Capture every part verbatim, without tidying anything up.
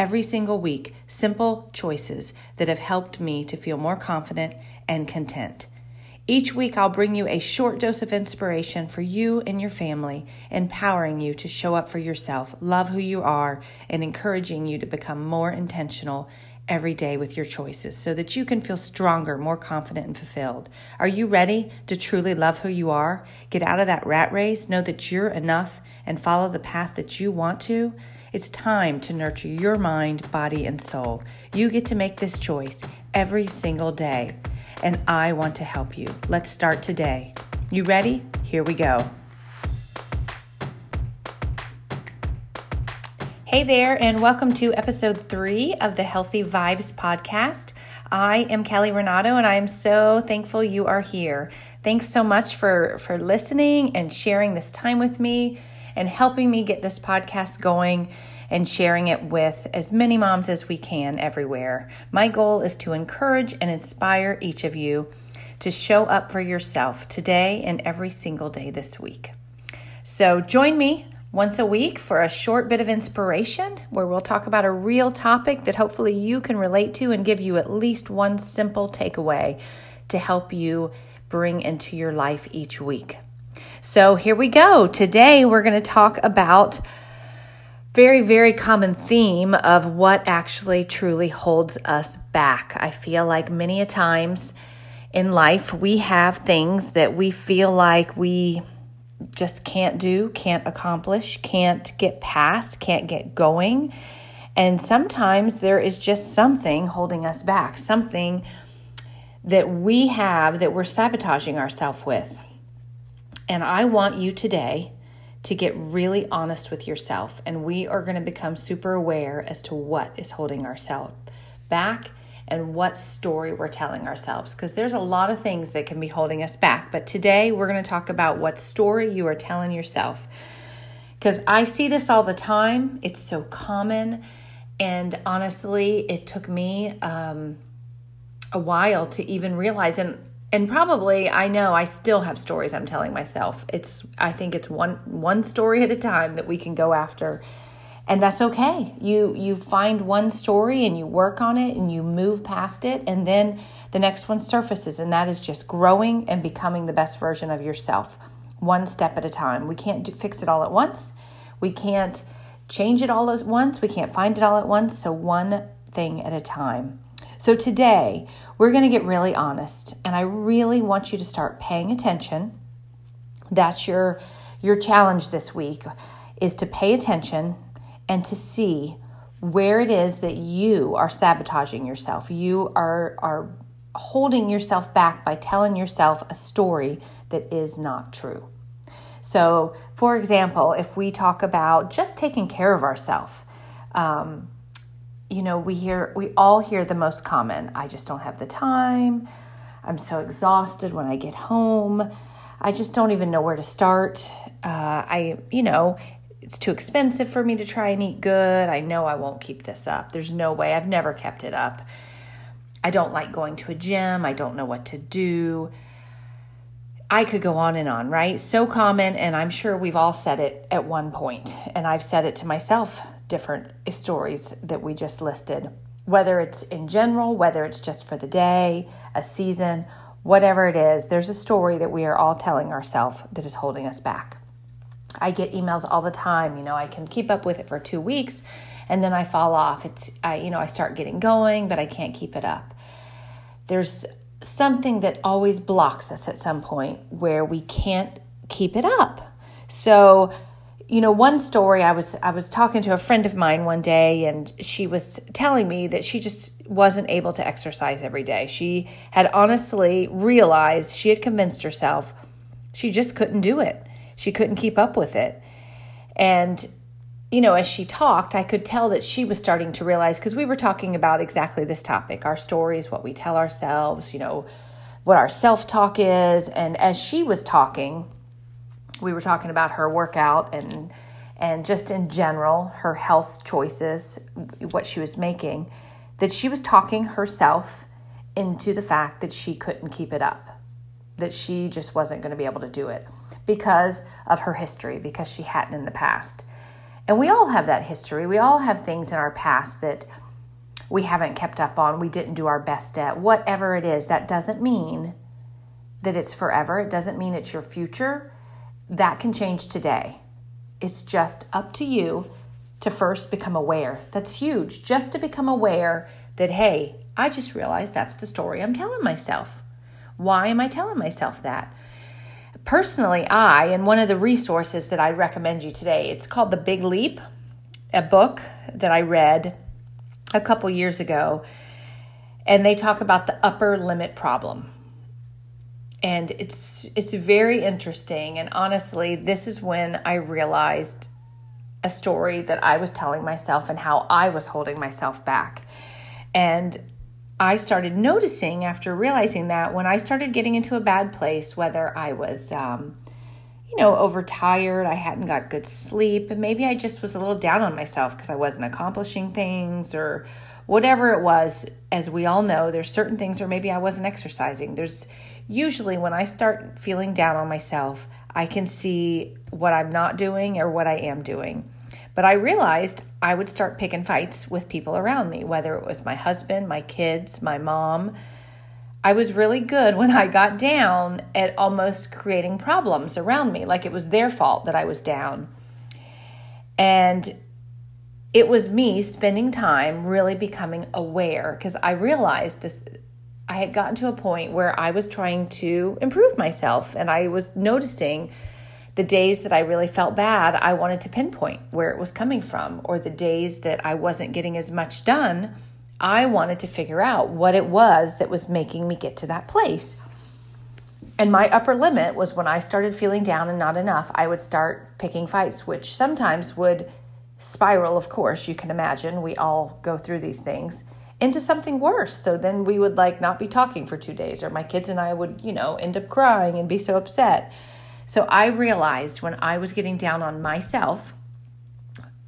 every single week simple choices that have helped me to feel more confident and content. Each week, I'll bring you a short dose of inspiration for you and your family, empowering you to show up for yourself, love who you are, and encouraging you to become more intentional every day with your choices so that you can feel stronger, more confident, and fulfilled. Are you ready to truly love who you are? Get out of that rat race, know that you're enough, and follow the path that you want to? It's time to nurture your mind, body, and soul. You get to make this choice every single day, and I want to help you. Let's start today. You ready? Here we go. Hey there, and welcome to episode three of the Healthy Vibes Podcast. I am Kelly Renato, and I am so thankful you are here. Thanks so much for, for listening and sharing this time with me and helping me get this podcast going and sharing it with as many moms as we can everywhere. My goal is to encourage and inspire each of you to show up for yourself today and every single day this week. So join me once a week for a short bit of inspiration where we'll talk about a real topic that hopefully you can relate to and give you at least one simple takeaway to help you bring into your life each week. So here we go. Today we're going to talk about very, very common theme of what actually truly holds us back. I feel like many a times in life we have things that we feel like we just can't do, can't accomplish, can't get past, can't get going. And sometimes there is just something holding us back, something that we have that we're sabotaging ourselves with. And I want you today to get really honest with yourself. And we are going to become super aware as to what is holding ourselves back and what story we're telling ourselves. Because there's a lot of things that can be holding us back. But today we're going to talk about what story you are telling yourself. Because I see this all the time. It's so common. And honestly, it took me um, a while to even realize. And And probably, I know I still have stories I'm telling myself. It's I think it's one one story at a time that we can go after. And that's okay. You you find one story and you work on it and you move past it. And then the next one surfaces. And that is just growing and becoming the best version of yourself. One step at a time. We can't do, fix it all at once. We can't change it all at once. We can't find it all at once. So one thing at a time. So today, we're going to get really honest, and I really want you to start paying attention. That's your your challenge this week, is to pay attention and to see where it is that you are sabotaging yourself. You are, are holding yourself back by telling yourself a story that is not true. So, for example, if we talk about just taking care of ourselves, um, You know, we hear, we all hear the most common, I just don't have the time, I'm so exhausted when I get home, I just don't even know where to start, uh, I, you know, it's too expensive for me to try and eat good, I know I won't keep this up, there's no way, I've never kept it up, I don't like going to a gym, I don't know what to do. I could go on and on, right? So common, and I'm sure we've all said it at one point, and I've said it to myself, different stories that we just listed, whether it's in general, whether it's just for the day, a season, whatever it is, there's a story that we are all telling ourselves that is holding us back. I get emails all the time, you know, I can keep up with it for two weeks and then I fall off. It's, I, you know, I start getting going, but I can't keep it up. There's something that always blocks us at some point where we can't keep it up. So, you know, one story, I was I was talking to a friend of mine one day, and she was telling me that she just wasn't able to exercise every day. She had honestly realized, she had convinced herself, she just couldn't do it. She couldn't keep up with it. And you know, as she talked, I could tell that she was starting to realize, because we were talking about exactly this topic, our stories, what we tell ourselves, you know, what our self-talk is. And as she was talking, we were talking about her workout and and just in general, her health choices, what she was making, that she was talking herself into the fact that she couldn't keep it up, that she just wasn't going to be able to do it because of her history, because she hadn't in the past. And we all have that history. We all have things in our past that we haven't kept up on, we didn't do our best at, whatever it is. That doesn't mean that it's forever. It doesn't mean it's your future. That can change today. It's just up to you to first become aware. That's huge. Just to become aware that, hey, I just realized that's the story I'm telling myself. Why am I telling myself that? Personally, I, and one of the resources that I recommend you today, it's called The Big Leap, a book that I read a couple years ago, and they talk about the upper limit problem. And it's it's very interesting. And honestly, this is when I realized a story that I was telling myself and how I was holding myself back. And I started noticing, after realizing that, when I started getting into a bad place, whether I was, um, you know, overtired, I hadn't got good sleep, and maybe I just was a little down on myself because I wasn't accomplishing things or whatever it was. As we all know, there's certain things, or maybe I wasn't exercising. There's usually when I start feeling down on myself, I can see what I'm not doing or what I am doing. But I realized I would start picking fights with people around me, whether it was my husband, my kids, my mom. I was really good when I got down at almost creating problems around me, like it was their fault that I was down. And it was me spending time really becoming aware, because I realized this. I had gotten to a point where I was trying to improve myself, and I was noticing the days that I really felt bad, I wanted to pinpoint where it was coming from, or the days that I wasn't getting as much done, I wanted to figure out what it was that was making me get to that place. And my upper limit was when I started feeling down and not enough, I would start picking fights, which sometimes would spiral, of course, you can imagine, we all go through these things, into something worse. So then we would like not be talking for two days, or my kids and I would, you know, end up crying and be so upset. So I realized when I was getting down on myself,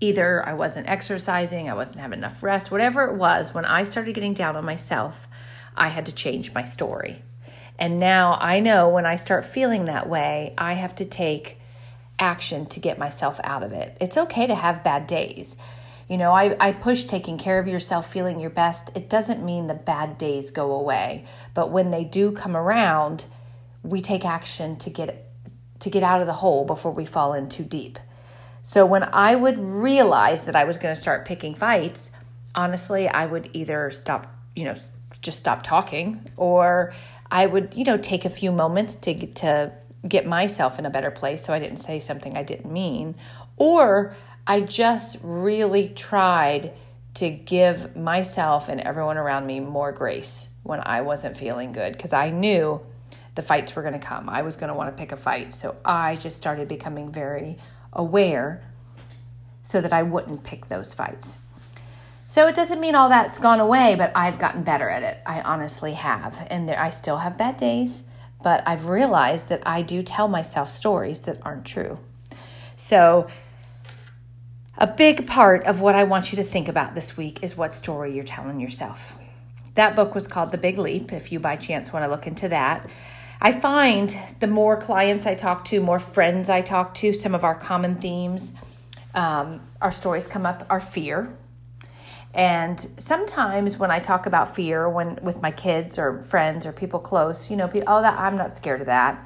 either I wasn't exercising, I wasn't having enough rest, whatever it was, when I started getting down on myself, I had to change my story. And now I know when I start feeling that way, I have to take action to get myself out of it. It's okay to have bad days. You know, I, I push taking care of yourself, feeling your best. It doesn't mean the bad days go away. But when they do come around, we take action to get to get out of the hole before we fall in too deep. So when I would realize that I was going to start picking fights, honestly, I would either stop, you know, just stop talking, or I would, you know, take a few moments to get, to get myself in a better place so I didn't say something I didn't mean, or I just really tried to give myself and everyone around me more grace when I wasn't feeling good, because I knew the fights were going to come. I was going to want to pick a fight. So I just started becoming very aware so that I wouldn't pick those fights. So it doesn't mean all that's gone away, but I've gotten better at it. I honestly have. And there, I still have bad days, but I've realized that I do tell myself stories that aren't true. So a big part of what I want you to think about this week is what story you're telling yourself. That book was called The Big Leap, if you by chance want to look into that. I find the more clients I talk to, more friends I talk to, some of our common themes, um, our stories come up, are fear. And sometimes when I talk about fear when with my kids or friends or people close, you know, people, oh, that I'm not scared of that.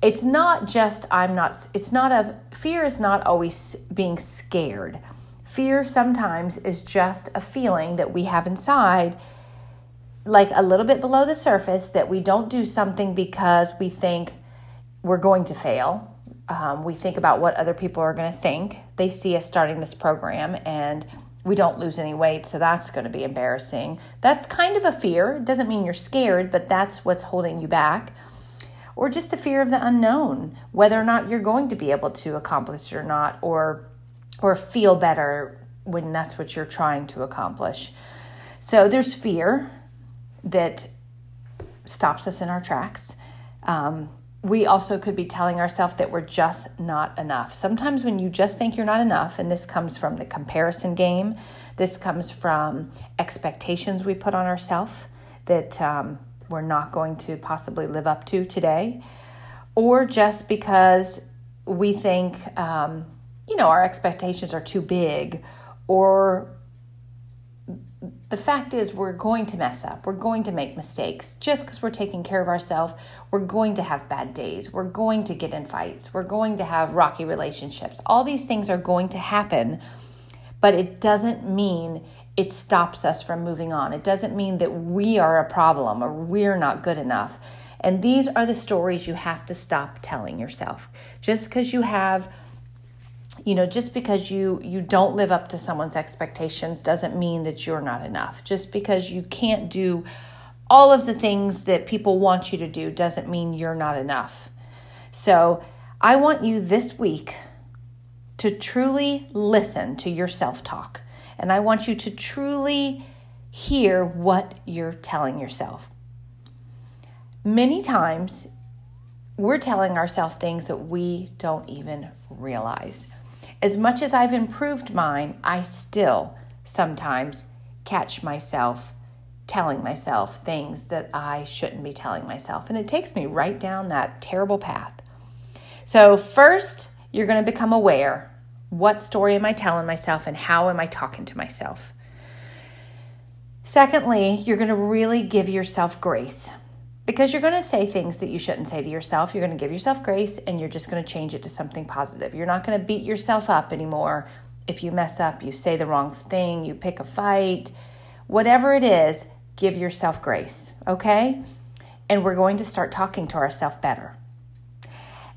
It's not just I'm not, it's not a, fear is not always being scared. Fear sometimes is just a feeling that we have inside, like a little bit below the surface, that we don't do something because we think we're going to fail. Um, we think about what other people are going to think. They see us starting this program and we don't lose any weight, so that's going to be embarrassing. That's kind of a fear. It doesn't mean you're scared, but that's what's holding you back. Or just the fear of the unknown, whether or not you're going to be able to accomplish it or not, or or feel better when that's what you're trying to accomplish. So there's fear that stops us in our tracks. Um, we also could be telling ourselves that we're just not enough. Sometimes when you just think you're not enough, and this comes from the comparison game, this comes from expectations we put on ourselves that um, we're not going to possibly live up to today, or just because we think, um, you know, our expectations are too big, or the fact is we're going to mess up. We're going to make mistakes. Just because we're taking care of ourselves, we're going to have bad days. We're going to get in fights. We're going to have rocky relationships. All these things are going to happen, but it doesn't mean it stops us from moving on. It doesn't mean that we are a problem or we're not good enough. And these are the stories you have to stop telling yourself. Just because you have You know, just because you, you don't live up to someone's expectations doesn't mean that you're not enough. Just because you can't do all of the things that people want you to do doesn't mean you're not enough. So I want you this week to truly listen to your self-talk. And I want you to truly hear what you're telling yourself. Many times we're telling ourselves things that we don't even realize. As much as I've improved mine, I still sometimes catch myself telling myself things that I shouldn't be telling myself. And it takes me right down that terrible path. So first, you're going to become aware. What story am I telling myself and how am I talking to myself? Secondly, you're going to really give yourself grace, because you're going to say things that you shouldn't say to yourself. You're going to give yourself grace, and you're just going to change it to something positive. You're not going to beat yourself up anymore if you mess up, you say the wrong thing, you pick a fight, whatever it is, give yourself grace, okay? And we're going to start talking to ourselves better.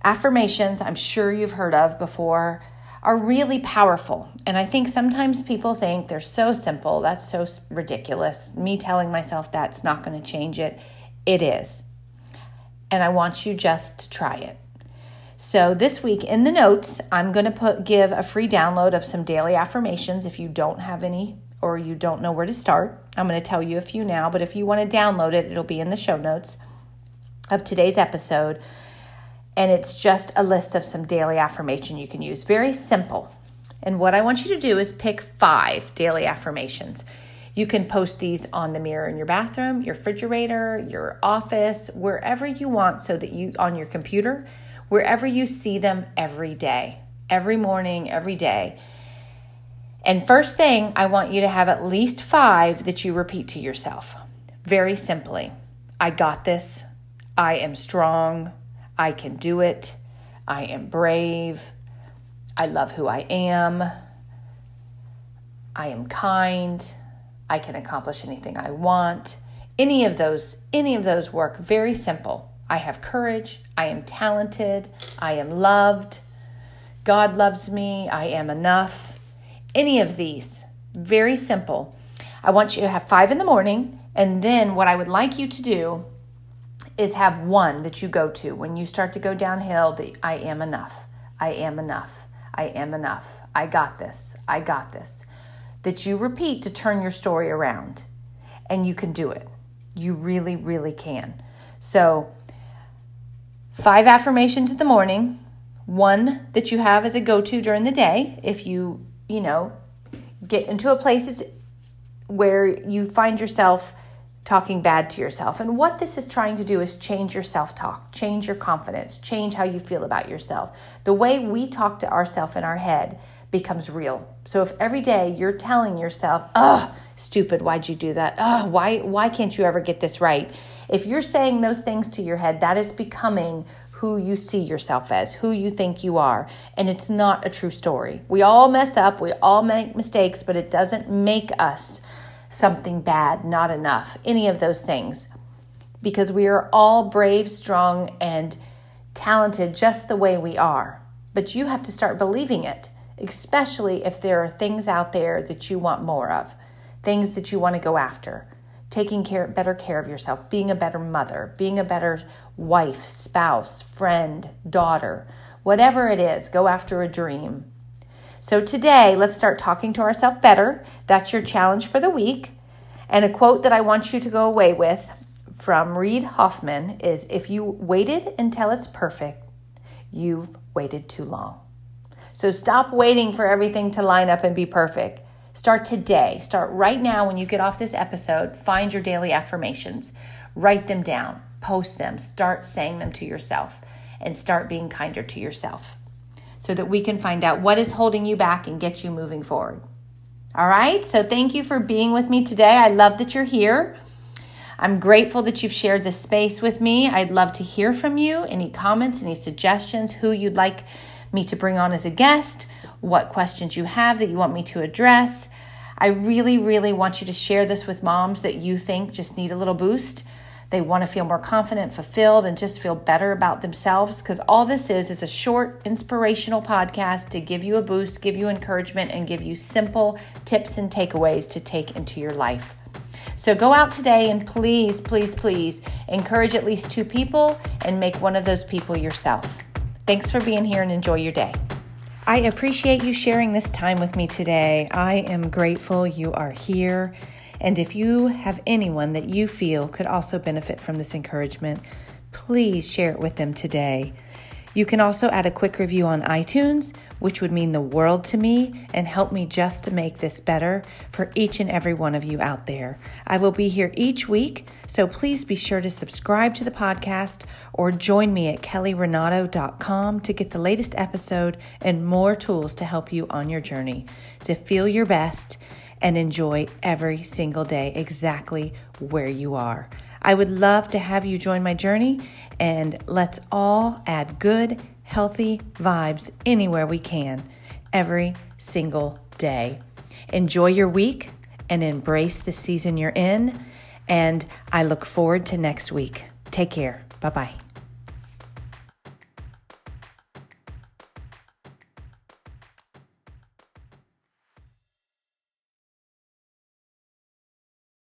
Affirmations, I'm sure you've heard of before, are really powerful. And I think sometimes people think they're so simple, that's so ridiculous. Me telling myself that's not going to change it. It is. And I want you just to try it. So this week in the notes, I'm going to put give a free download of some daily affirmations if you don't have any or you don't know where to start. I'm going to tell you a few now, but if you want to download it, it'll be in the show notes of today's episode. And it's just a list of some daily affirmation you can use. Very simple. And what I want you to do is pick five daily affirmations. You can post these on the mirror in your bathroom, your refrigerator, your office, wherever you want, so that you, on your computer, wherever you see them every day, every morning, every day. And first thing, I want you to have at least five that you repeat to yourself. Very simply, I got this. I am strong. I can do it. I am brave. I love who I am. I am kind. I can accomplish anything I want. Any of those, any of those work. Very simple. I have courage. I am talented. I am loved. God loves me. I am enough. Any of these. Very simple. I want you to have five in the morning. And then what I would like you to do is have one that you go to when you start to go downhill. The I am enough. I am enough. I am enough. I got this. I got this. That you repeat to turn your story around. And you can do it. You really, really can. So five affirmations in the morning, one that you have as a go-to during the day. If you, you know, get into a place it's where you find yourself talking bad to yourself. And what this is trying to do is change your self-talk, change your confidence, change how you feel about yourself. The way we talk to ourselves in our head becomes real. So if every day you're telling yourself, oh, stupid, why'd you do that? Oh, why, why can't you ever get this right? If you're saying those things to your head, that is becoming who you see yourself as, who you think you are. And it's not a true story. We all mess up. We all make mistakes, but it doesn't make us something bad, not enough, any of those things. Because we are all brave, strong, and talented just the way we are. But you have to start believing it. Especially if there are things out there that you want more of, things that you want to go after, taking care, better care of yourself, being a better mother, being a better wife, spouse, friend, daughter, whatever it is, go after a dream. So today, let's start talking to ourselves better. That's your challenge for the week. And a quote that I want you to go away with from Reid Hoffman is, if you waited until it's perfect, you've waited too long. So stop waiting for everything to line up and be perfect. Start today. Start right now when you get off this episode. Find your daily affirmations. Write them down. Post them. Start saying them to yourself. And start being kinder to yourself so that we can find out what is holding you back and get you moving forward. All right? So thank you for being with me today. I love that you're here. I'm grateful that you've shared this space with me. I'd love to hear from you. Any comments, any suggestions, who you'd like me to bring on as a guest, what questions you have that you want me to address. I really, really want you to share this with moms that you think just need a little boost. They want to feel more confident, fulfilled, and just feel better about themselves, because all this is is a short, inspirational podcast to give you a boost, give you encouragement, and give you simple tips and takeaways to take into your life. So go out today and please, please, please encourage at least two people and make one of those people yourself. Thanks for being here and enjoy your day. I appreciate you sharing this time with me today. I am grateful you are here. And if you have anyone that you feel could also benefit from this encouragement, please share it with them today. You can also add a quick review on iTunes, which would mean the world to me and help me just to make this better for each and every one of you out there. I will be here each week, so please be sure to subscribe to the podcast or join me at kelly renato dot com to get the latest episode and more tools to help you on your journey to feel your best and enjoy every single day exactly where you are. I would love to have you join my journey, and let's all add good, healthy vibes anywhere we can every single day. Enjoy your week and embrace the season you're in, and I look forward to next week. Take care. Bye-bye.